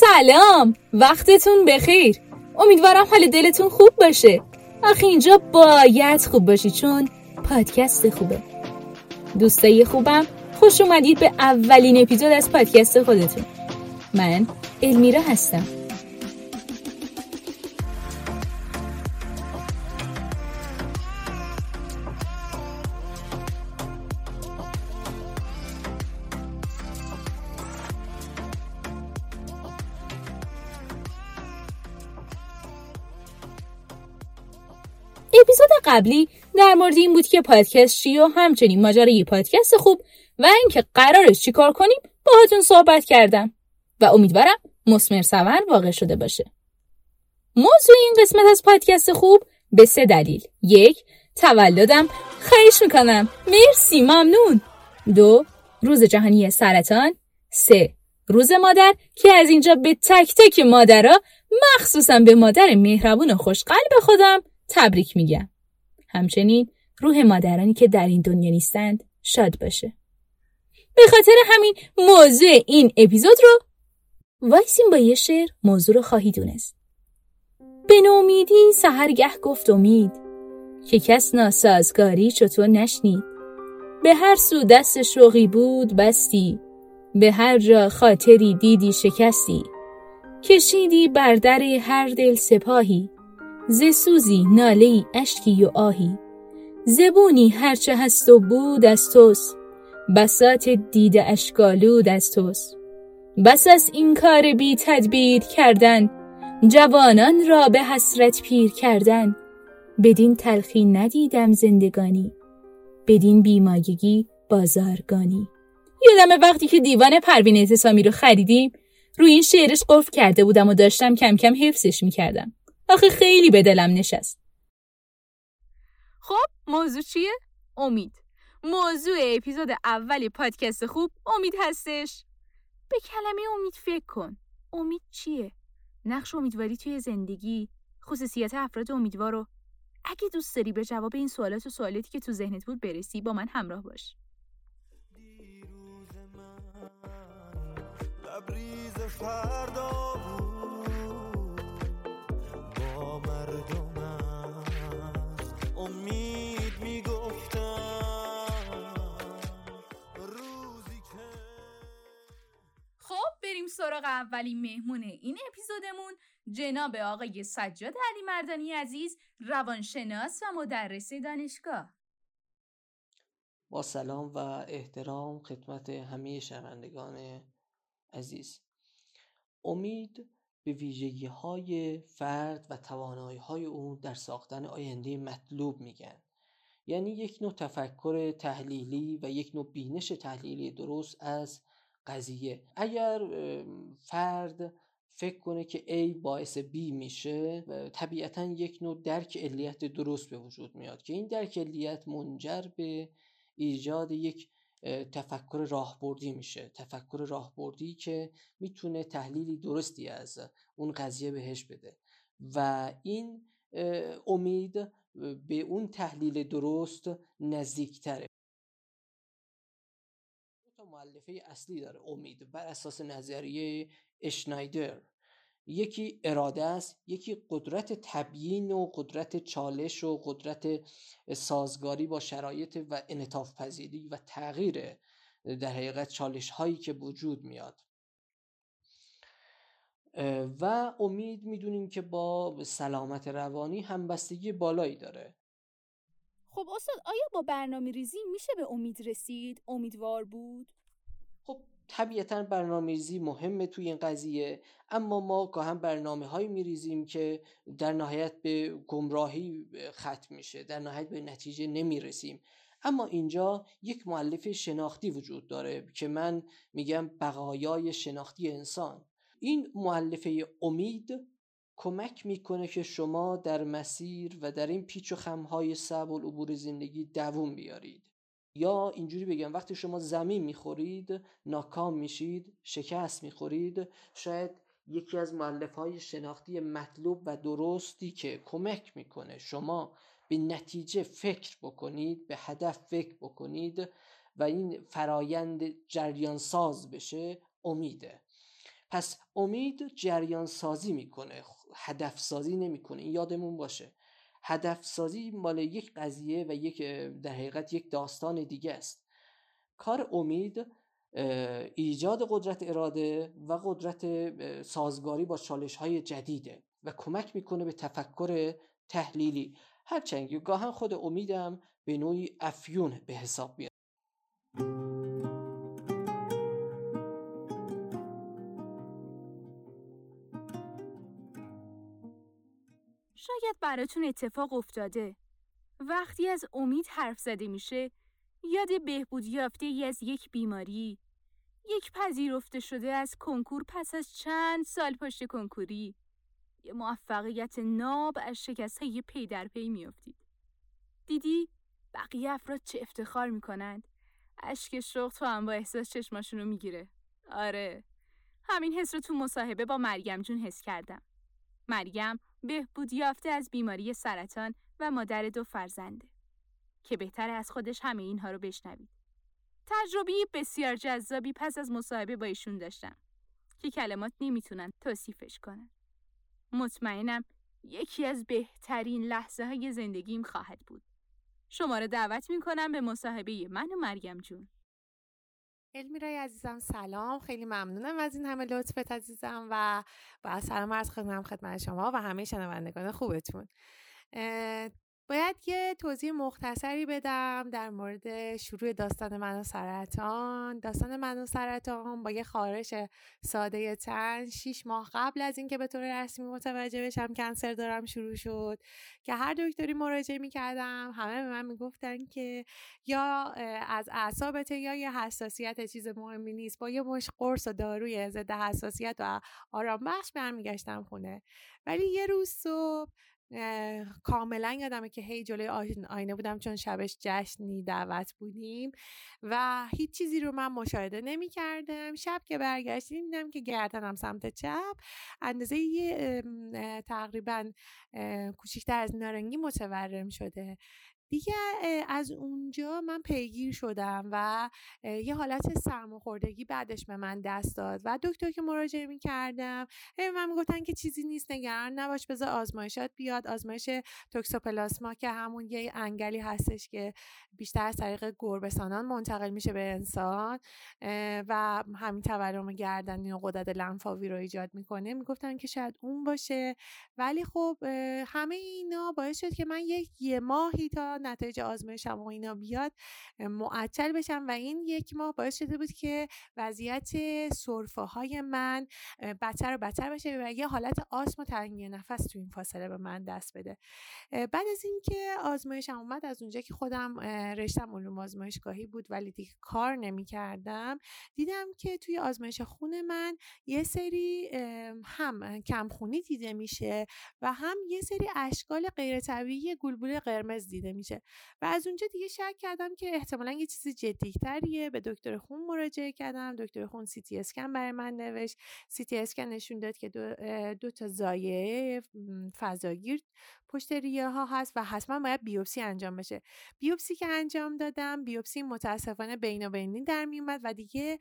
سلام، وقتتون بخیر. امیدوارم حال دلتون خوب باشه. آخه اینجا باید خوب باشی چون پادکست خوبه. دوستای خوبم، خوش اومدید به اولین اپیزود از پادکست خودتون. من المیرا هستم. اپیزود قبلی در مورد این بود که پادکست چیه و همچنین ماجرای پادکست خوب و اینکه قرارش چیکار کنیم باهاتون صحبت کردم و امیدوارم مسمرسور واقع شده باشه. موضوع این قسمت از پادکست خوب به 3 دلیل: 1. تولدم، خواهش میکنم، مرسی، ممنون. 2. روز جهانی سرطان. 3. روز مادر که از اینجا به تک تک مادرها، مخصوصا به مادر مهربون و خوشقلب خودم تبریک میگم. همچنین روح مادرانی که در این دنیا نیستند شاد باشه. به خاطر همین موضوع این اپیزود رو وایسیم با یه شعر موضوع رو خواهی دونست. به نومیدی سحرگه گفت امید، که کس ناسازگاری چو تو نشنید. به هر سو دست شوقی بود بستی، به هر جا خاطری دیدی شکستی. کشیدی بر در هر دل سپاهی، ز سوزی ناله‌ای اشکی و آهی. زبونی هرچه هست و بود از توست، بساط دیده اشک‌آلود از توست. بس از این کار بی تدبیر کردن، جوانان را به حسرت پیر کردن. بدین تلخی ندیدم زندگانی، بدین بیمایگی بازارگانی. یادمه وقتی که دیوان پروین اعتصامی رو خریدیم، روی این شعرش قفل کرده بودم و داشتم کم کم حفظش میکردم. آخه خیلی به دلم نشست. خب موضوع چیه؟ امید. موضوع اپیزود اول پادکست خوب امید هستش. به کلمه امید فکر کن. امید چیه؟ نقش امیدواری توی زندگی، خصوصیت افراد امیدوار رو. اگه دوست داری به جواب این سوالات و سوالاتی که تو ذهنت بود برسی، با من همراه باش. دیروز من لبریز فردا سراغ اولین مهمون این اپیزودمون، جناب آقای سجاد علی مردانی عزیز، روانشناس و مدرس دانشگاه. با سلام و احترام خدمت همه شنوندگان عزیز. امید به ویژگی‌های فرد و توانایی‌های او در ساختن آینده مطلوب میگن. یعنی یک نوع تفکر تحلیلی و یک نوع بینش تحلیلی درست از قضیه. اگر فرد فکر کنه که A باعث B میشه، طبیعتاً یک نوع درک علیت درست به وجود میاد که این درک علیت منجر به ایجاد یک تفکر راهبردی میشه. تفکر راهبردی که میتونه تحلیلی درستی از اون قضیه بهش بده و این امید به اون تحلیل درست نزدیکتره. مؤلفه اصلی داره امید بر اساس نظریه اشنایدر. یکی اراده است، یکی قدرت تبیین و قدرت چالش و قدرت سازگاری با شرایط و انعطاف پذیری و تغییر در حقیقت چالش هایی که وجود میاد. و امید میدونیم که با سلامت روانی همبستگی بالایی داره. خب استاد، آیا با برنامه‌ریزی میشه به امید رسید؟ امیدوار بود؟ خب طبیعتاً برنامه‌ریزی مهمه توی این قضیه، اما ما که هم برنامه‌هایی می‌ریزیم که در نهایت به گمراهی ختم میشه، در نهایت به نتیجه نمی‌رسیم. اما اینجا یک مؤلفه شناختی وجود داره که من میگم بقایای شناختی انسان. این مؤلفه امید کمک میکنه که شما در مسیر و در این پیچ و خم‌های صعب و عبور زندگی دووم بیارید. یا اینجوری بگم، وقتی شما زمین میخورید، ناکام میشید، شکست میخورید، شاید یکی از مؤلفه‌های شناختی مطلوب و درستی که کمک میکنه شما به نتیجه فکر بکنید، به هدف فکر بکنید و این فرایند جریان ساز بشه، امیده. پس امید جریان سازی میکنه، هدف سازی نمیکنه. این یادمون باشه، هدف سازی مال یک قضیه و یک در حقیقت یک داستان دیگه است. کار امید ایجاد قدرت اراده و قدرت سازگاری با چالش‌های جدیده و کمک میکنه به تفکر تحلیلی، هرچند گاهن خود امیدم به نوعی افیون به حساب میاد. شاید براتون اتفاق افتاده. وقتی از امید حرف زده میشه، یاد بهبود یافته‌ای از یک بیماری، یک پذیرفته شده از کنکور پس از چند سال پشت کنکوری، یه موفقیت ناب از شکست‌های پی در پی میافتید. دیدی بقیه افراد چه افتخار میکنند، اشک شوق تو هم با احساس چشماشونو میگیره. آره، همین حس رو تو مصاحبه با مریم جون حس کردم. مریم بهبود یافته از بیماری سرطان و مادر 2 فرزنده که بهتره از خودش همه اینها رو بشنوید. تجربه بسیار جذابی پس از مصاحبه با ایشون داشتم که کلمات نمیتونن توصیفش کنن. مطمئنم یکی از بهترین لحظه های زندگیم خواهد بود. شما رو دعوت میکنم به مصاحبه من و مریم جون. المیرای عزیزم سلام، خیلی ممنونم از این همه لطفت عزیزم و با سلام عرض خدمت شما و همه شنوندگان خوبتون. باید یه توضیح مختصری بدم در مورد شروع داستان من و سرطان. داستان من و سرطان با یه خارش ساده تن 6 ماه قبل از اینکه به طور رسمی متوجه بشم کنسر دارم شروع شد، که هر دکتری مراجعه می‌کردم همه به من میگفتن که یا از اعصابت یا یه حساسیت، چیز مهمی نیست. با یه مش قرص و داروی ضد حساسیت و آرام بخش برمیگشتم خونه. ولی یه روز صبح کاملا یادمه که هی جلوی آینه بودم، چون شبش جشنی دعوت بودیم و هیچ چیزی رو من مشاهده نمی کردم. شب که برگشتیم دیدم که گردنم سمت چپ اندازه یه تقریبا کوچیکتر از نارنگی متورم شده. دیگه از اونجا من پیگیر شدم و یه حالت سرماخوردگی بعدش به من دست داد و دکتر که مراجعه می کردم من می گفتن که چیزی نیست، نگران نباش، بذار آزمایشات بیاد. آزمایش توکسوپلاسما که همون یه انگلی هستش که بیشتر از طریق گربه‌سانان منتقل میشه به انسان و همین تورم گردنی و غدد لنفاوی رو ایجاد میکنه، می گفتن که شاید اون باشه. ولی خب همه اینا باعث شد که من یه ماهی تا نتایج آزمایشم و اینا بیاد معطل بشم و این 1 ماه باعث شده بود که وضعیت سرفه های من بدتر و بدتر بشه و یه حالت آسم و تنگی نفس تو این فاصله به من دست بده. بعد از این که آزمایشم اومد، از اونجا که خودم رشتم علوم آزمایشگاهی بود ولی دیگه کار نمی کردم، دیدم که توی آزمایش خون من یه سری هم کمخونی دیده میشه و هم یه سری اشکال غیر طبیعی گلبول قرمز دیده میشه و از اونجا دیگه شک کردم که احتمالاً یه چیز جدی‌تریه. به دکتر خون مراجعه کردم، دکتر خون سی تی اسکن برای من نوشت. سی تی اسکن نشون داد که 2 تا زایه فضاگیر پشت ریه ها هست و حتما باید بیوپسی انجام بشه. بیوپسی که انجام دادم، بیوپسی متاسفانه بینابینی در می اومد و دیگه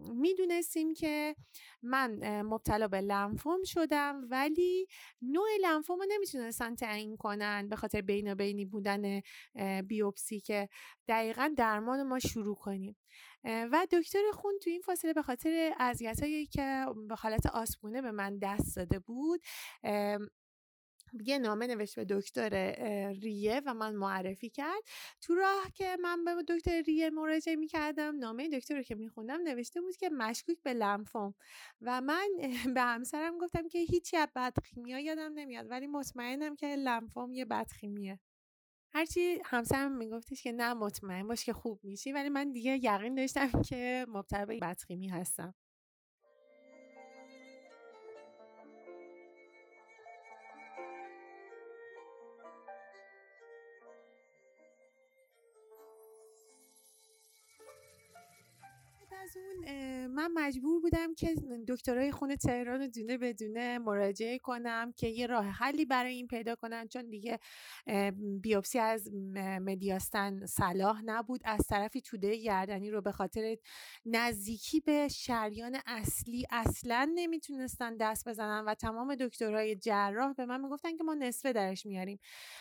میدونستیم که من مبتلا به لنفوم شدم، ولی نوع لنفوم رو نمیتونستن تعیین کنن به خاطر بینابینی بودن بیوپسی که دقیقاً درمان ما شروع کنیم. و دکتر خون تو این فاصله به خاطر اذیتایی که به حالت آسپونه به من دست داده بود، یه نامه نوشت به دکتر ریه و من معرفی کرد. تو راه که من به دکتر ریه مراجعه می کردم، نامه دکتر رو که می خوندم نوشته بود که مشکوک به لنفوم و من به همسرم گفتم که هیچی از بدخیمیا یادم نمیاد ولی مطمئنم که لنفوم یه بدخیمیه. هرچی همسرم میگفتش که نه مطمئن باش که خوب میشی، ولی من دیگه یقین داشتم که مبتلا به بدخیمی هستم. از اون من مجبور بودم که دکترای خون تهران رو دونه بدونه مراجعه کنم که یه راه حلی برای این پیدا کنن، چون دیگه بیوپسی از مدیاستن صلاح نبود. از طرفی توده گردنی رو به خاطر نزدیکی به شریان اصلی اصلاً نمیتونستن دست بزنن و تمام دکترای جراح به من میگفتن که ما نصفه درش میاریم.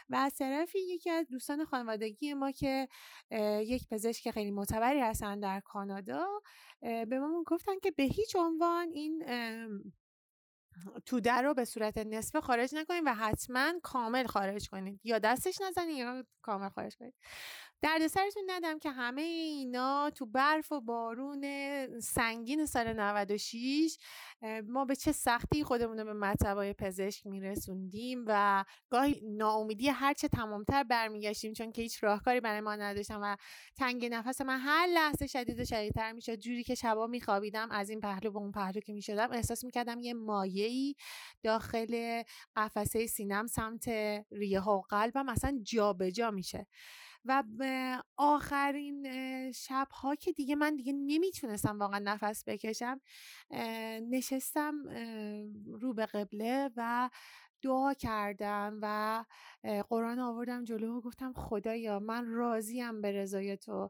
و از طرفی یکی از دوستان خانوادگی ما که یک پزشک خیلی معتبری هستن در کانادا به ما گفتن که به هیچ عنوان این توده رو به صورت نصفه خارج نکنید و حتما کامل خارج کنید، یا دستش نزنید یا کامل خارج کنید. دردسرتون ندم که همه اینا تو برف و بارون سنگین سال 96 ما به چه سختی خودمون رو به مطبای پزشک میرسوندیم و گاهی ناامیدی هرچه تمامتر برمیگشتیم، چون که هیچ راهکاری برای ما نداشتم و تنگ نفس من هر لحظه شدید و شدیدتر میشد. جوری که شبا میخوابیدم از این پهلو به اون پهلو که میشدم احساس میکردم یه مایعی داخل قفسه سینم سمت ریه ها و قلبم اصلا جا به جا میشه. و آخرین شبها که دیگه من دیگه نمیتونستم واقعا نفس بکشم، نشستم رو به قبله و دعا کردم و قرآن آوردم جلو و گفتم خدایا من راضیم به رضای تو،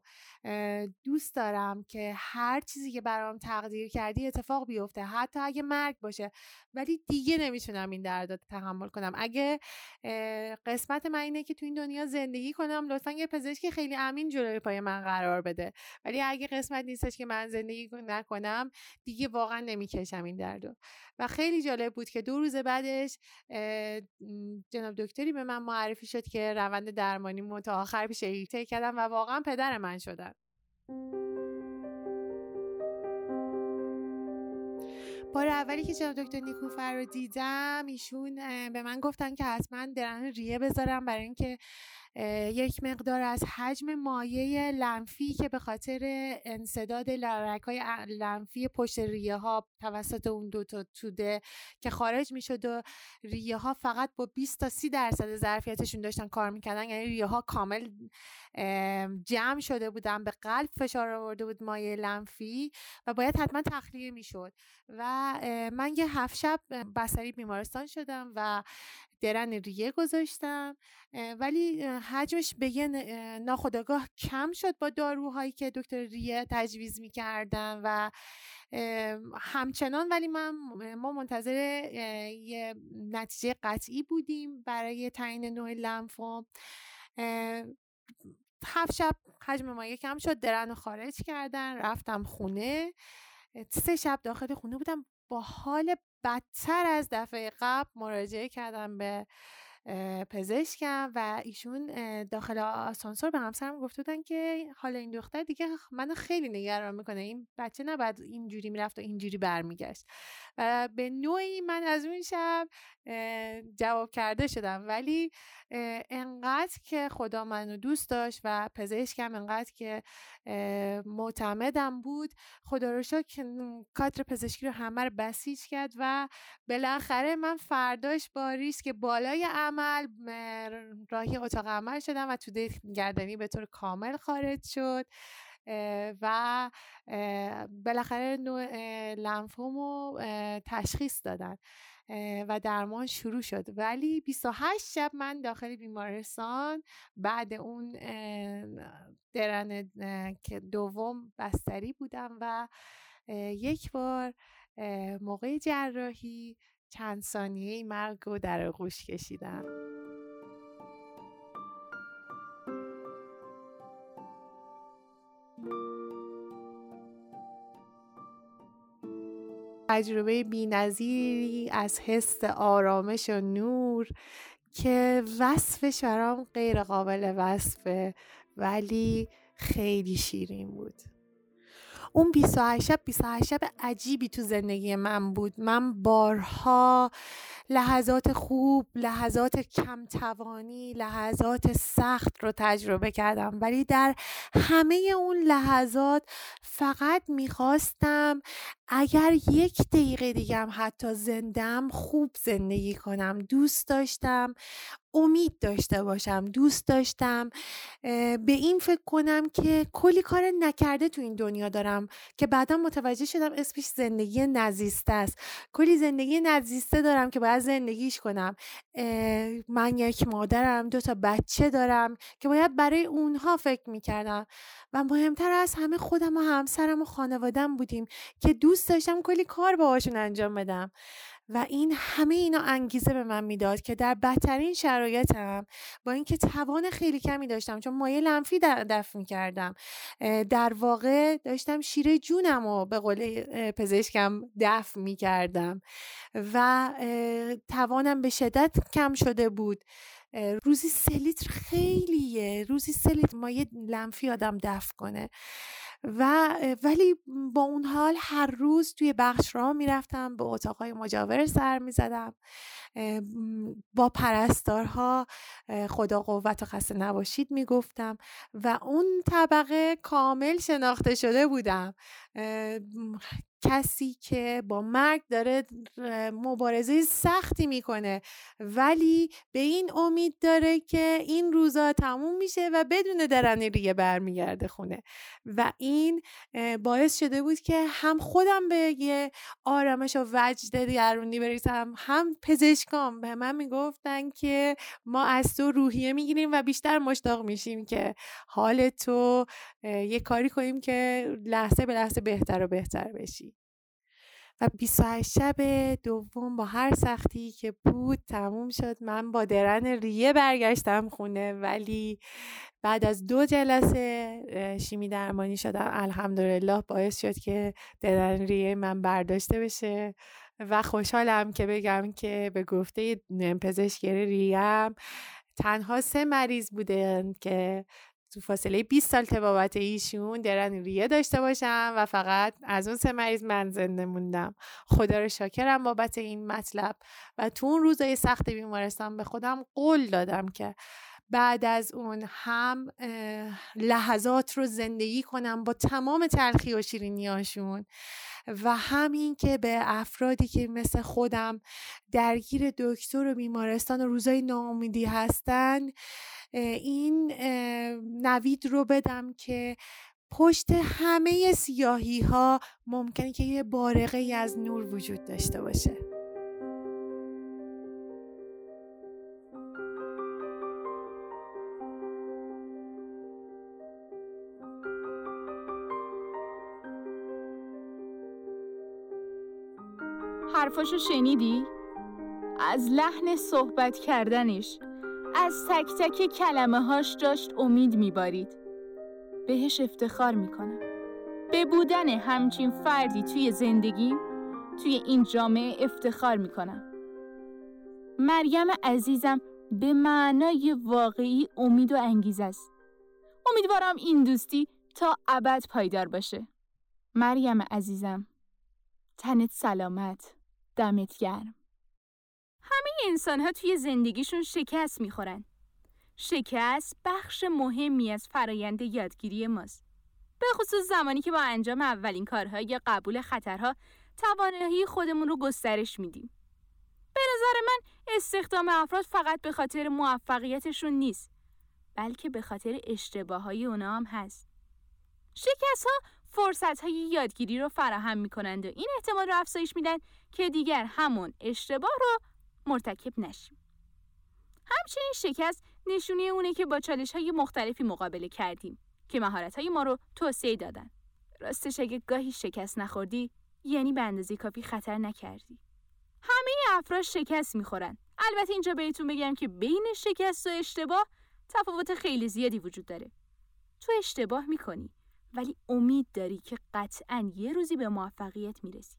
دوست دارم که هر چیزی که برام تقدیر کردی اتفاق بیفته، حتی اگه مرگ باشه، ولی دیگه نمیتونم این درد رو تحمل کنم. اگه قسمت من اینه که تو این دنیا زندگی کنم لطفا یه پزشک خیلی امین جلوی پای من قرار بده، ولی اگه قسمت نیستش که من زندگی نکنم دیگه واقعا نمیکشم این درد رو. و خیلی جالب بود که 2 روز بعدش جناب دکتری به من معرفی شد که روند درمانیمو تا آخر پیش ایته کردم و واقعا پدر من شدن. بار اولی که جناب دکتر نیکوفر رو دیدم ایشون به من گفتن که حتما درن ریه بذارم برای اینکه یک مقدار از حجم مایع لنفی که به خاطر انسداد لرک‌های لنفی پشت ریه ها توسط اون دو تا توده که خارج میشد و ریه ها فقط با 20 تا 30% ظرفیتشون داشتن کار میکردن، یعنی ریه ها کامل جمع شده بودن، به قلب فشار آورده بود مایع لنفی و باید حتما تخلیه میشد. و من یه 7 شب بستری بیمارستان شدم و درن ریه گذاشتم، ولی حجمش به ناخودآگاه کم شد با داروهایی که دکتر ریه تجویز می‌کردن و همچنان، ولی ما منتظر یه نتیجه قطعی بودیم برای تعیین نوع لنفوم. 7 شب حجم مایع کم شد، درن رو خارج کردن، رفتم خونه. 3 شب داخل خونه بودم، با حال بدتر از دفعه قبل مراجعه کردم به پزشکم و ایشون داخل آسانسور به همسرم گفته بودن که حالا این دختر دیگه منو خیلی نگران میکنه، این بچه نباید اینجوری میرفت و اینجوری برمیگشت. و به نوعی من از اون شب جواب کرده شدم، ولی انقدر که خدا منو دوست داشت و پزشکم انقدر که معتمدم بود، خدا رو شکر کادر پزشکی رو همه رو بسیج کرد و بالاخره من فرداش با ریسک بالای عمل راهی اتاق عمل شدم و توده گردنی به طور کامل خارج شد و بالاخره نوع لنفوم رو تشخیص دادن و درمان شروع شد. ولی 28 شب من داخل بیمارستان بعد اون درن دوم بستری بودم و یک بار موقع جراحی چند ثانیه مرگ رو در آغوش کشیدم. تجربه بی‌نظیری از حس آرامش و نور که وصفش برام غیر قابل وصفه، ولی خیلی شیرین بود. اون 28 شب عجیبی تو زندگی من بود. من بارها لحظات خوب، لحظات کمتوانی، لحظات سخت رو تجربه کردم، ولی در همه اون لحظات فقط میخواستم اگر 1 دقیقه دیگم حتی زندم خوب زندگی کنم. دوست داشتم امید داشته باشم، دوست داشتم به این فکر کنم که کلی کار نکرده تو این دنیا دارم که بعدا متوجه شدم اسمش زندگی نزیسته است. کلی زندگی نزیسته دارم که باید زندگیش کنم. من یک مادرم، 2 بچه دارم که باید برای اونها فکر میکردم و مهمتر از همه خودم و همسرم و خانوادم بودیم که دوست داشتم کلی کار باهاشون انجام بدم. و این همه اینا انگیزه به من میداد که در بدترین شرایطم، با اینکه توان خیلی کمی داشتم چون مایه لنفی دفع می‌کردم، در واقع داشتم شیره جونم رو به قول پزشکم دفع می‌کردم و توانم به شدت کم شده بود. روزی 3 لیتر خیلیه، روزی 3 لیتر مایه لنفی آدم دفع کنه. ولی با اون حال هر روز توی بخش راه میرفتم، به اتاقای مجاور سر میزدم، با پرستارها خدا قوت و خسته نباشید میگفتم و اون طبقه کامل شناخته شده بودم. کسی که با مرگ داره مبارزه سختی میکنه ولی به این امید داره که این روزا تموم میشه و بدون درنی دیگه برمیگرده خونه. و این باعث شده بود که هم خودم به یه آرامش و وجد درونی برسم، هم پزشکام به من میگفتن که ما از تو روحیه میگیریم و بیشتر مشتاق میشیم که حال تو یه کاری کنیم که لحظه به لحظه بهتر و بهتر بشی. و 28 شب دوم با هر سختی که بود تموم شد. من با درن ریه برگشتم خونه، ولی بعد از 2 جلسه شیمی درمانی شدم. الحمدلله باعث شد که درن ریه من برداشته بشه و خوشحالم که بگم که به گفته پزشکی ریه‌ام تنها 3 مریض بودند که تو فاصله 20 سال تبابت ایشون درن ریه داشته باشم و فقط از اون 3 مریض من زنده موندم. خدا رو شاکرم بابت این مطلب. و تو اون روزای سخت بیمارستان به خودم قول دادم که بعد از اون هم لحظات رو زندگی کنم با تمام تلخی و شیرینیاشون و همین که به افرادی که مثل خودم درگیر دکتر و بیمارستان و روزای ناامیدی هستن این نوید رو بدم که پشت همه سیاهی ها ممکنه که یه بارقه‌ای از نور وجود داشته باشه. حرفاشو شنیدی؟ از لحن صحبت کردنش، از تک تک کلمه هاش داشت امید میبارید. بهش افتخار میکنم. به بودن همچین فردی توی زندگیم، توی این جامعه افتخار میکنم. مریم عزیزم به معنای واقعی امید و انگیزه است. امیدوارم این دوستی تا ابد پایدار باشه. مریم عزیزم، تنت سلامت، دمت گرم. همه انسان ها توی زندگیشون شکست میخورن. شکست بخش مهمی از فرایند یادگیری ماست. به خصوص زمانی که با انجام اولین کارها یا قبول خطرها توانایی خودمون رو گسترش میدیم. به نظر من استخدام افراد فقط به خاطر موفقیتشون نیست، بلکه به خاطر اشتباههای اونا هم هست. شکست ها فرصت های یادگیری رو فراهم میکنند و این احتمال رو افزایش میدن که دیگر همون اشتباه رو مرتکب نشیم. همچنین شکست نشونه اونه که با چالش های مختلفی مقابله کردیم که مهارت های ما رو توسعه دادن. راستش اگه گاهی شکست نخوردی یعنی به اندازه کافی خطر نکردی. همه افراد شکست میخورن. البته اینجا بهتون بگم که بین شکست و اشتباه تفاوت خیلی زیادی وجود داره. تو اشتباه میکنی ولی امید داری که قطعاً یه روزی به موفقیت میرسی.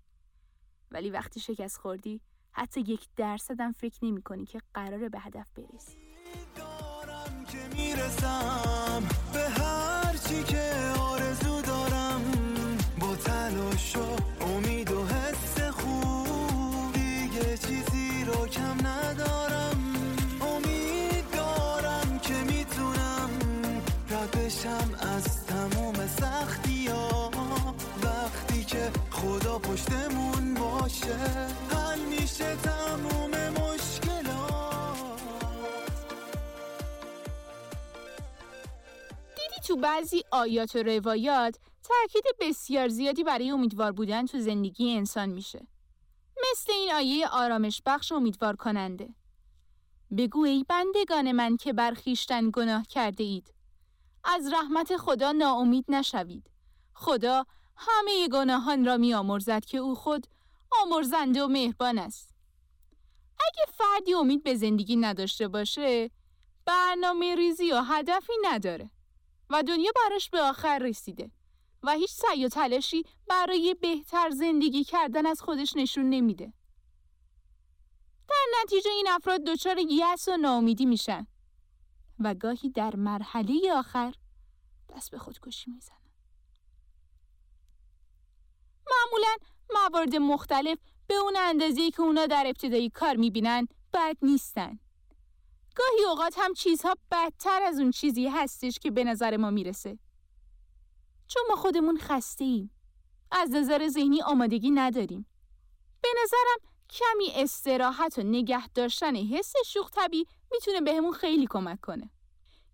ولی وقتی شکست خوردی حتی 1% هم فکر نمی کنی که قراره به هدف برسی. دارم که میرسم به هر چی که آرزو دارم، با تلاش و امید و حس خوب دیگه چیزی رو کم از تمام سختی ها، وقتی که خدا پشتمون باشه حل میشه تمام مشکل ها. دیدی تو بعضی آیات و روایات تأکید بسیار زیادی برای امیدوار بودن تو زندگی انسان میشه، مثل این آیه آرامش بخش امیدوار کننده: بگو ای بندگان من که بر خویشتن گناه کرده اید، از رحمت خدا ناامید نشوید. خدا همه گناهان را می آمرزد که او خود آمرزنده و مهربان است. اگه فردی امید به زندگی نداشته باشه، برنامه ریزی و هدفی نداره و دنیا براش به آخر رسیده و هیچ سعی و تلاشی برای بهتر زندگی کردن از خودش نشون نمیده. در نتیجه این افراد دچار یأس و ناامیدی میشن و گاهی در مرحله آخر دست به خودکشی میزنن. معمولاً موارد مختلف به اون اندازه‌ای که اونا در ابتدای کار میبینن بد نیستن. گاهی اوقات هم چیزها بدتر از اون چیزی هستش که به نظر ما میرسه. چون ما خودمون خسته‌ایم، از نظر ذهنی آمادگی نداریم. به نظرم کمی استراحت و نگه داشتن حس شوخ‌طبعی میتونه بهمون خیلی کمک کنه.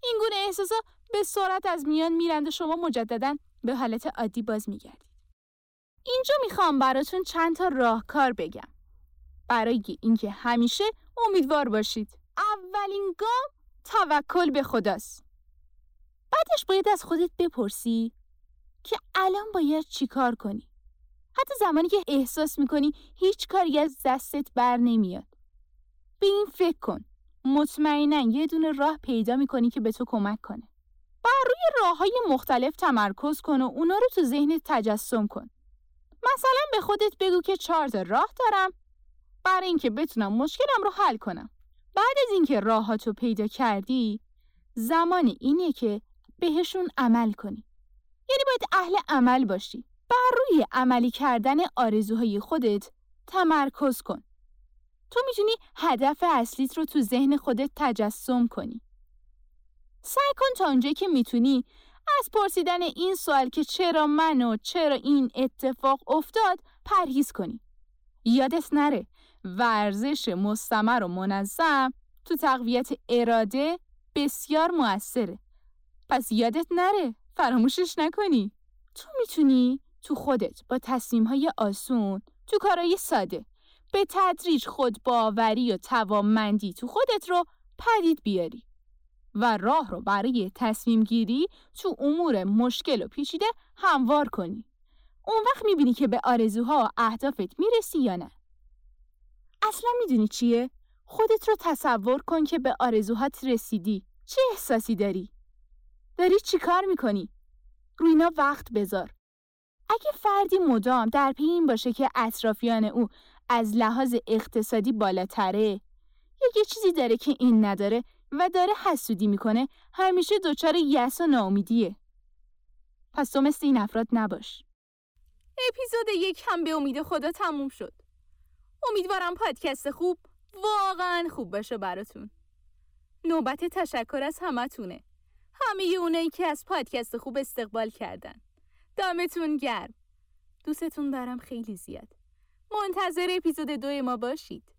این گونه احساسا به سرعت از میان میرند و شما مجدداً به حالت عادی باز میگردید. اینجا میخوام براتون چند تا راهکار بگم برای اینکه همیشه امیدوار باشید. اولین گام توکل به خداست. بعدش باید از خودت بپرسی که الان باید چیکار کنی. حتی زمانی که احساس میکنی هیچ کاری از دستت بر نمیاد، به این فکر کن. مطمئنا یه دونه راه پیدا میکنی که به تو کمک کنه. بر روی راه‌های مختلف تمرکز کن و اونا رو تو ذهنت تجسم کن. مثلا به خودت بگو که 4 تا راه دارم برای اینکه بتونم مشکلم رو حل کنم. بعد از اینکه راهاتو پیدا کردی، زمان اینه که بهشون عمل کنی. یعنی باید اهل عمل باشی. بر روی عملی کردن آرزوهای خودت تمرکز کن. تو میتونی هدف اصلیت رو تو ذهن خودت تجسم کنی. سعی کن تا اونجایی که میتونی از پرسیدن این سوال که چرا من و چرا این اتفاق افتاد پرهیز کنی. یادت نره ورزش مستمر و منظم تو تقویت اراده بسیار موثره. پس یادت نره، فراموشش نکنی. تو میتونی تو خودت با تصمیم‌های آسون تو کارهای ساده به تدریج خود باوری و توانمندی تو خودت رو پدید بیاری و راه رو برای تصمیم گیری تو امور مشکل و پیچیده هموار کنی. اون وقت میبینی که به آرزوها و اهدافت میرسی یا نه. اصلا میدونی چیه؟ خودت رو تصور کن که به آرزوهات رسیدی. چه احساسی داری؟ داری چی کار میکنی؟ روی اینا وقت بذار. اگه فردی مدام در پی این باشه که اطرافیان او از لحاظ اقتصادی بالاتره یا یه چیزی داره که این نداره و داره حسودی میکنه، همیشه دچار یأس و ناامیدیه. پس تو مثل این افراد نباش. اپیزود 1 هم به امید خدا تموم شد. امیدوارم پادکست خوب واقعا خوب باشه براتون. نوبت تشکر از همتونه. همه اونایی که از پادکست خوب استقبال کردن. دمتون گرم. دوستتون دارم خیلی زیاد. منتظر اپیزود 2 ما باشید.